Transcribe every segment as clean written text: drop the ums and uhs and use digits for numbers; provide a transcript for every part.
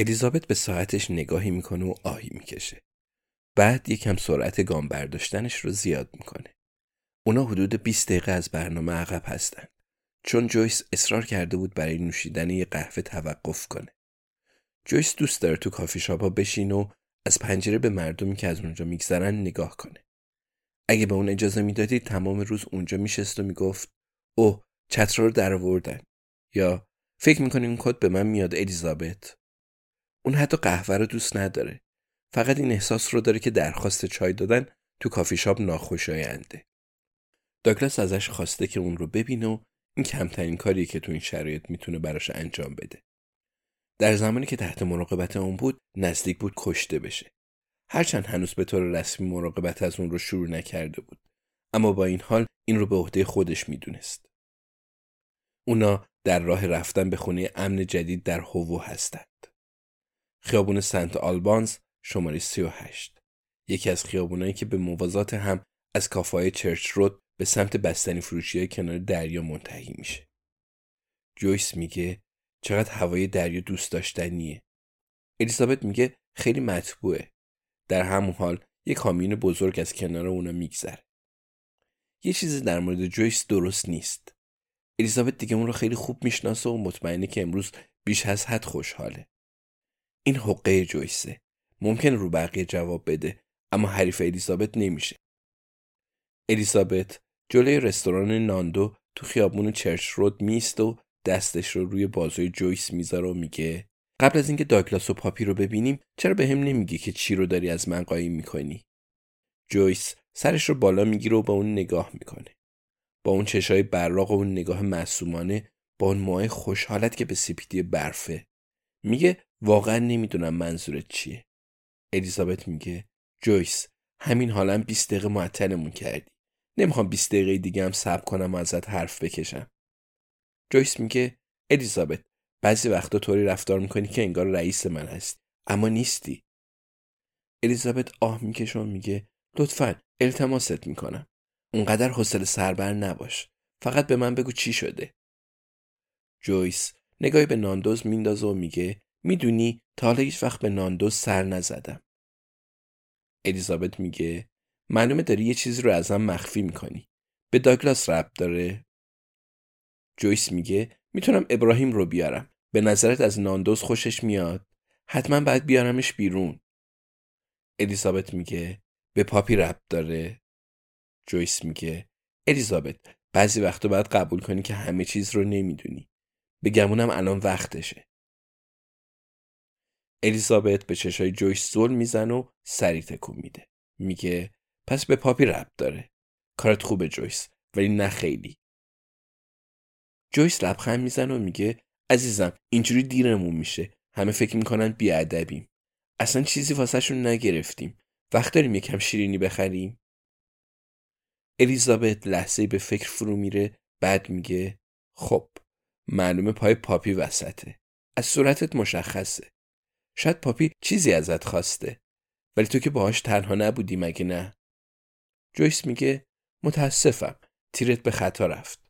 الیزابت به ساعتش نگاهی میکنه و آهی میکشه. بعد یکم سرعت گام برداشتنش رو زیاد میکنه. اونا حدود 20 دقیقه از برنامه عقب هستن. چون جویس اصرار کرده بود برای نوشیدن یه قهوه توقف کنه. جویس دوست داره تو کافی شاپا بشین و از پنجره به مردمی که از اونجا میگذرن نگاه کنه. اگه به اون اجازه میدادید تمام روز اونجا میشست و میگفت اوه چتر رو درآوردن، یا فکر میکنی اون کد به من میاد الیزابت؟ اون حتی قهوه رو دوست نداره. فقط این احساس رو داره که درخواست چای دادن تو کافی شاپ ناخوشاینده. داگلاس ازش خواسته که اون رو ببینه و این کمترین کاریه که تو این شرایط میتونه براش انجام بده. در زمانی که تحت مراقبت اون بود، نزدیک بود کشته بشه. هرچند هنوز به طور رسمی مراقبت از اون رو شروع نکرده بود، اما با این حال این رو به عهده خودش میدونست. اونا در راه رفتن به خونه امن جدید در هوو هستند. خیابون سنت آلبانز شماره 38، یکی از خیابونایی که به موازات هم از کافه‌های چرچ رود به سمت بستنی فروشی‌های کنار دریا منتهی میشه. جویس میگه چقدر هوای دریا دوست داشتنیه. الیزابت میگه خیلی مطبوعه. در همون حال یک کامیون بزرگ از کنار اونا میگذره. یه چیزی در مورد جویس درست نیست. الیزابت دیگه اون رو خیلی خوب میشناسه و مطمئنه که امروز بیش از حد خوشحاله. این حقه جویسه. ممکن رو بقیه جواب بده، اما حریف الیزابت نمیشه. الیزابت جلوی رستوران ناندو تو خیابون چرچ رود میست و دستش رو روی بازوی جویس میذاره و میگه قبل از اینکه داگلاس و پاپی رو ببینیم چرا به هم نمیگی که چی رو داری از من قایم میکنی؟ جویس سرش رو بالا میگیره و با اون نگاه میکنه. با اون چشای براق و اون نگاه معصومانه، با اون موهای خوشحالت که به سیپیدی برفه. میگه واقعا نمیدونم منظورت چیه. الیزابت میگه جویس همین حالا 20 دقیقه معطلمون کردی. نمیخوام 20 دقیقه دیگه هم صبر کنم و ازت حرف بکشم. جویس میگه الیزابت بعضی وقتا طوری رفتار میکنی که انگار رئیس من هستی اما نیستی. الیزابت آه میکشه و میگه لطفاً التماست میکنم. اونقدر حوصله سربر نباش. فقط به من بگو چی شده. جویس نگاهی به ناندوز میندازه و میگه میدونی تا حالا هیچ وقت به ناندوز سر نزدم. الیزابت میگه معلومه داری یه چیزی رو ازم مخفی میکنی. به داگلاس ربط داره؟ جویس میگه میتونم ابراهیم رو بیارم. به نظرت از ناندوز خوشش میاد؟ حتما باید بیارمش بیرون. الیزابت میگه به پاپی ربط داره؟ جویس میگه الیزابت بعضی وقتا باید قبول کنی که همه چیز رو نمیدونی. به گمونم الان وقتشه. الیزابت به چشای جویس زل میزن و سری تکون میده. میگه پس به پاپی ربط داره. کارت خوبه جویس، ولی نه خیلی. جویس لبخند میزنه و میگه عزیزم اینجوری دیرمون میشه. همه فکر میکنن بیادبیم. اصلا چیزی واسهشون نگرفتیم. وقت داریم یکم شیرینی بخریم؟ الیزابت لحظه‌ای به فکر فرو میره، بعد میگه خب معلومه پای پاپی وسطه. از صورتت مشخصه. شاید پاپی چیزی ازت خواسته. ولی تو که باهاش تنها نبودی مگه نه؟ جویس میگه متاسفم. تیرت به خطا رفت.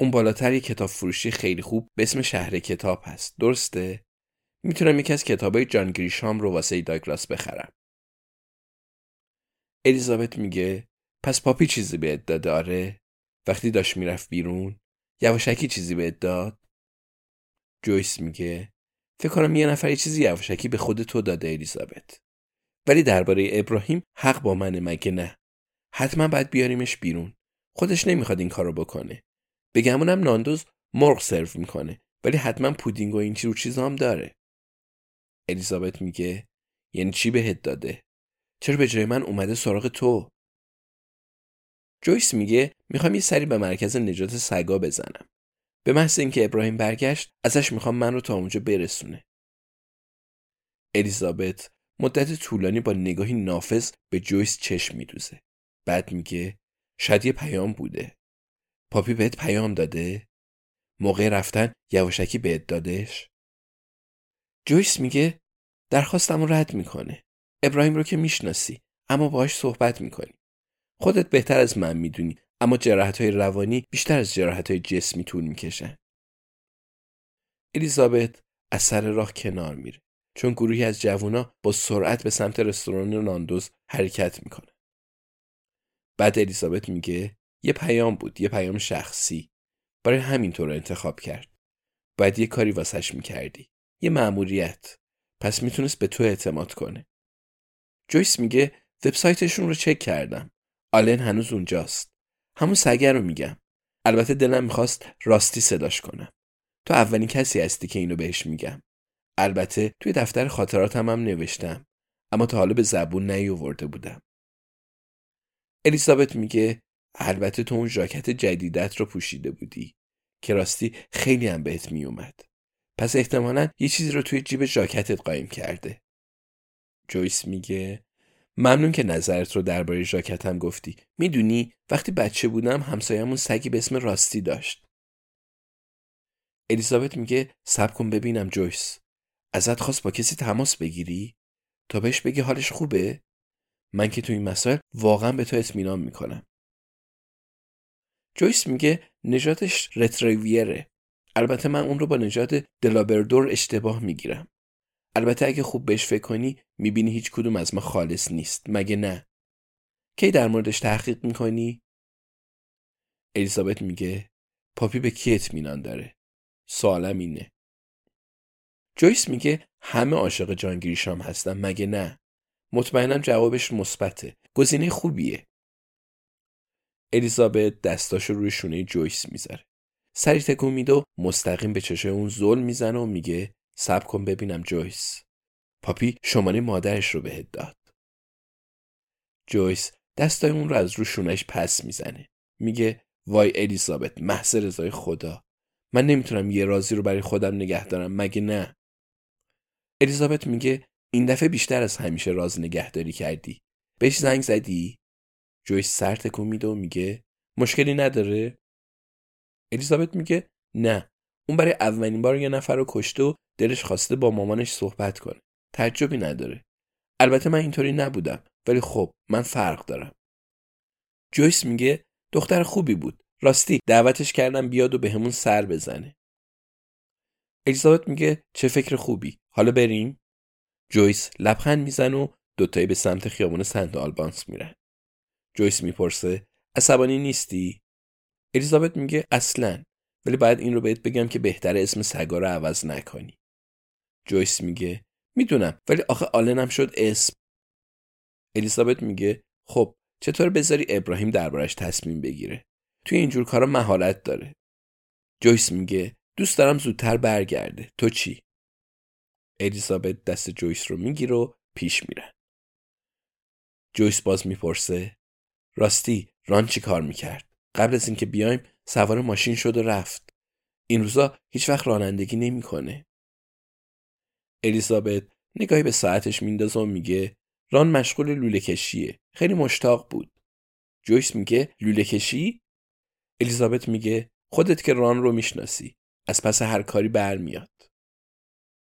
اون بالاتر یه کتاب فروشی خیلی خوب به اسم شهر کتاب هست. درسته؟ میتونم یکی از کتابای جان گریشام رو واسه داگلاس بخرم. الیزابت میگه پس پاپی چیزی بهت داده آره؟ وقتی داشت میرفت بیرون یواشکی چیزی بهت داد؟ جویس میگه فکر کنم یه نفر یه چیزی یواشکی به خود تو داده الیزابت. ولی درباره ابراهیم حق با منه مگه نه؟ حتما باید بیاریمش بیرون. خودش نمیخواد این کارو بکنه. بگمونم ناندوز مرغ سرو میکنه ولی حتما پودینگ و این چیزو چیزا هم داره. الیزابت میگه یعنی چی بهت داده؟ چرا به جای من اومده سراغ تو؟ جویس میگه میخوام یه سری به مرکز نجات سگا بزنم. به محض اینکه ابراهیم برگشت ازش میخوام من رو تا اونجا برسونه. الیزابت مدت طولانی با نگاهی نافذ به جویس چشم میدوزه. بعد میگه شاید یه پیام بوده. پاپی بهت پیام داده؟ موقع رفتن یواشکی بهت دادش؟ جویس میگه درخواستمو رد میکنه. ابراهیم رو که میشناسی اما باهاش صحبت میکنی. خودت بهتر از من میدونی اما جراحت‌های روانی بیشتر از جراحت‌های جسمی طول میکشن. الیزابت از سر راه کنار میره چون گروهی از جوونا با سرعت به سمت رستوران ناندوز حرکت میکنه. بعد الیزابت میگه یه پیام بود، یه پیام شخصی. برای همین تو رو انتخاب کرد. باید یه کاری واسش میکردی. یه مأموریت. پس میتونست به تو اعتماد کنه. جویس میگه وبسایتشون رو چک کردم. آلن هنوز اونجاست. همون سگه رو میگم. البته دلم میخواست راستی صداش کنم. تو اولین کسی هستی که اینو بهش میگم. البته توی دفتر خاطراتم هم نوشتم. اما تا حالا به زبون نیاورده بودم. الیزابت میگه البته تو اون ژاکت جدیدت رو پوشیده بودی که راستی خیلی هم بهت میومد. پس احتمالاً یه چیزی رو توی جیب ژاکتت قایم کرده. جویس میگه ممنون که نظرت رو درباره ژاکتم گفتی. میدونی وقتی بچه بودم همسایه‌مون سگی به اسم راستی داشت. الیزابت میگه صبر کن ببینم جویس. ازت خواست با کسی تماس بگیری تا بهش بگی حالش خوبه؟ من که تو این مسائل واقعا به تو اطمینان میکنم. جویس میگه نژادش رتریویره. البته من اون رو با نژاد دلابردور اشتباه میگیرم. البته اگه خوب بهش فکر کنی میبینی هیچ کدوم از ما خالص نیست. مگه نه؟ کی در موردش تحقیق میکنی؟ الیزابت میگه پاپی به کی اطمینان داره؟ سوالم اینه. جویس میگه همه عاشق جان گریشام هستن مگه نه؟ مطمئنم جوابش مثبته. گزینه خوبیه. الیزابت دستاشو روی شونه جویس میذاره. سری تکون میده و مستقیم به چشای اون زل میزنه و میگه صبر کن ببینم جویس. پاپی شماره مادرش رو بهت داد. جویس دستای اون رو از روی شونهش پس میزنه. میگه وای الیزابت محض رضای خدا. من نمیتونم یه رازی رو برای خودم نگه دارم مگه نه؟ الیزابت میگه این دفعه بیشتر از همیشه راز نگهداری کردی. بهش زنگ زدی؟ جویس سر تکون میده و میگه مشکلی نداره؟ الیزابت میگه نه. اون برای اولین بار یه نفر رو کشته و دلش خواسته با مامانش صحبت کنه. تعجبی نداره. البته من اینطوری نبودم ولی خب من فرق دارم. جویس میگه دختر خوبی بود. راستی دعوتش کردم بیاد و بهمون سر بزنه. الیزابت میگه چه فکر خوبی. حالا بریم؟ جویس لبخند میزنه و دوتایی به سمت خیابون سنت آلبانز میرن. جویس میپرسه عصبانی نیستی؟ الیزابت میگه اصلاً ولی باید این رو بهت بگم که بهتره اسم سگا رو عوض نکنی. جویس میگه میدونم ولی آخه آلنم شد اسم. الیزابت میگه خب چطور بذاری ابراهیم دربارش تصمیم بگیره؟ توی اینجور کارا مهارت داره. جویس میگه دوست دارم زودتر برگرده. تو چی؟ الیزابت دست جویس رو میگیره و پیش میره. جویس باز میپرسه راستی ران چی کار میکرد؟ قبل از اینکه بیایم سوار ماشین شد و رفت. این روزا هیچ وقت رانندگی نمیکنه. الیزابت نگاهی به ساعتش میندازه و میگه ران مشغول لوله کشیه. خیلی مشتاق بود. جویس میگه لوله کشی؟ الیزابت میگه خودت که ران رو میشناسی. از پس هر کاری برمیاد.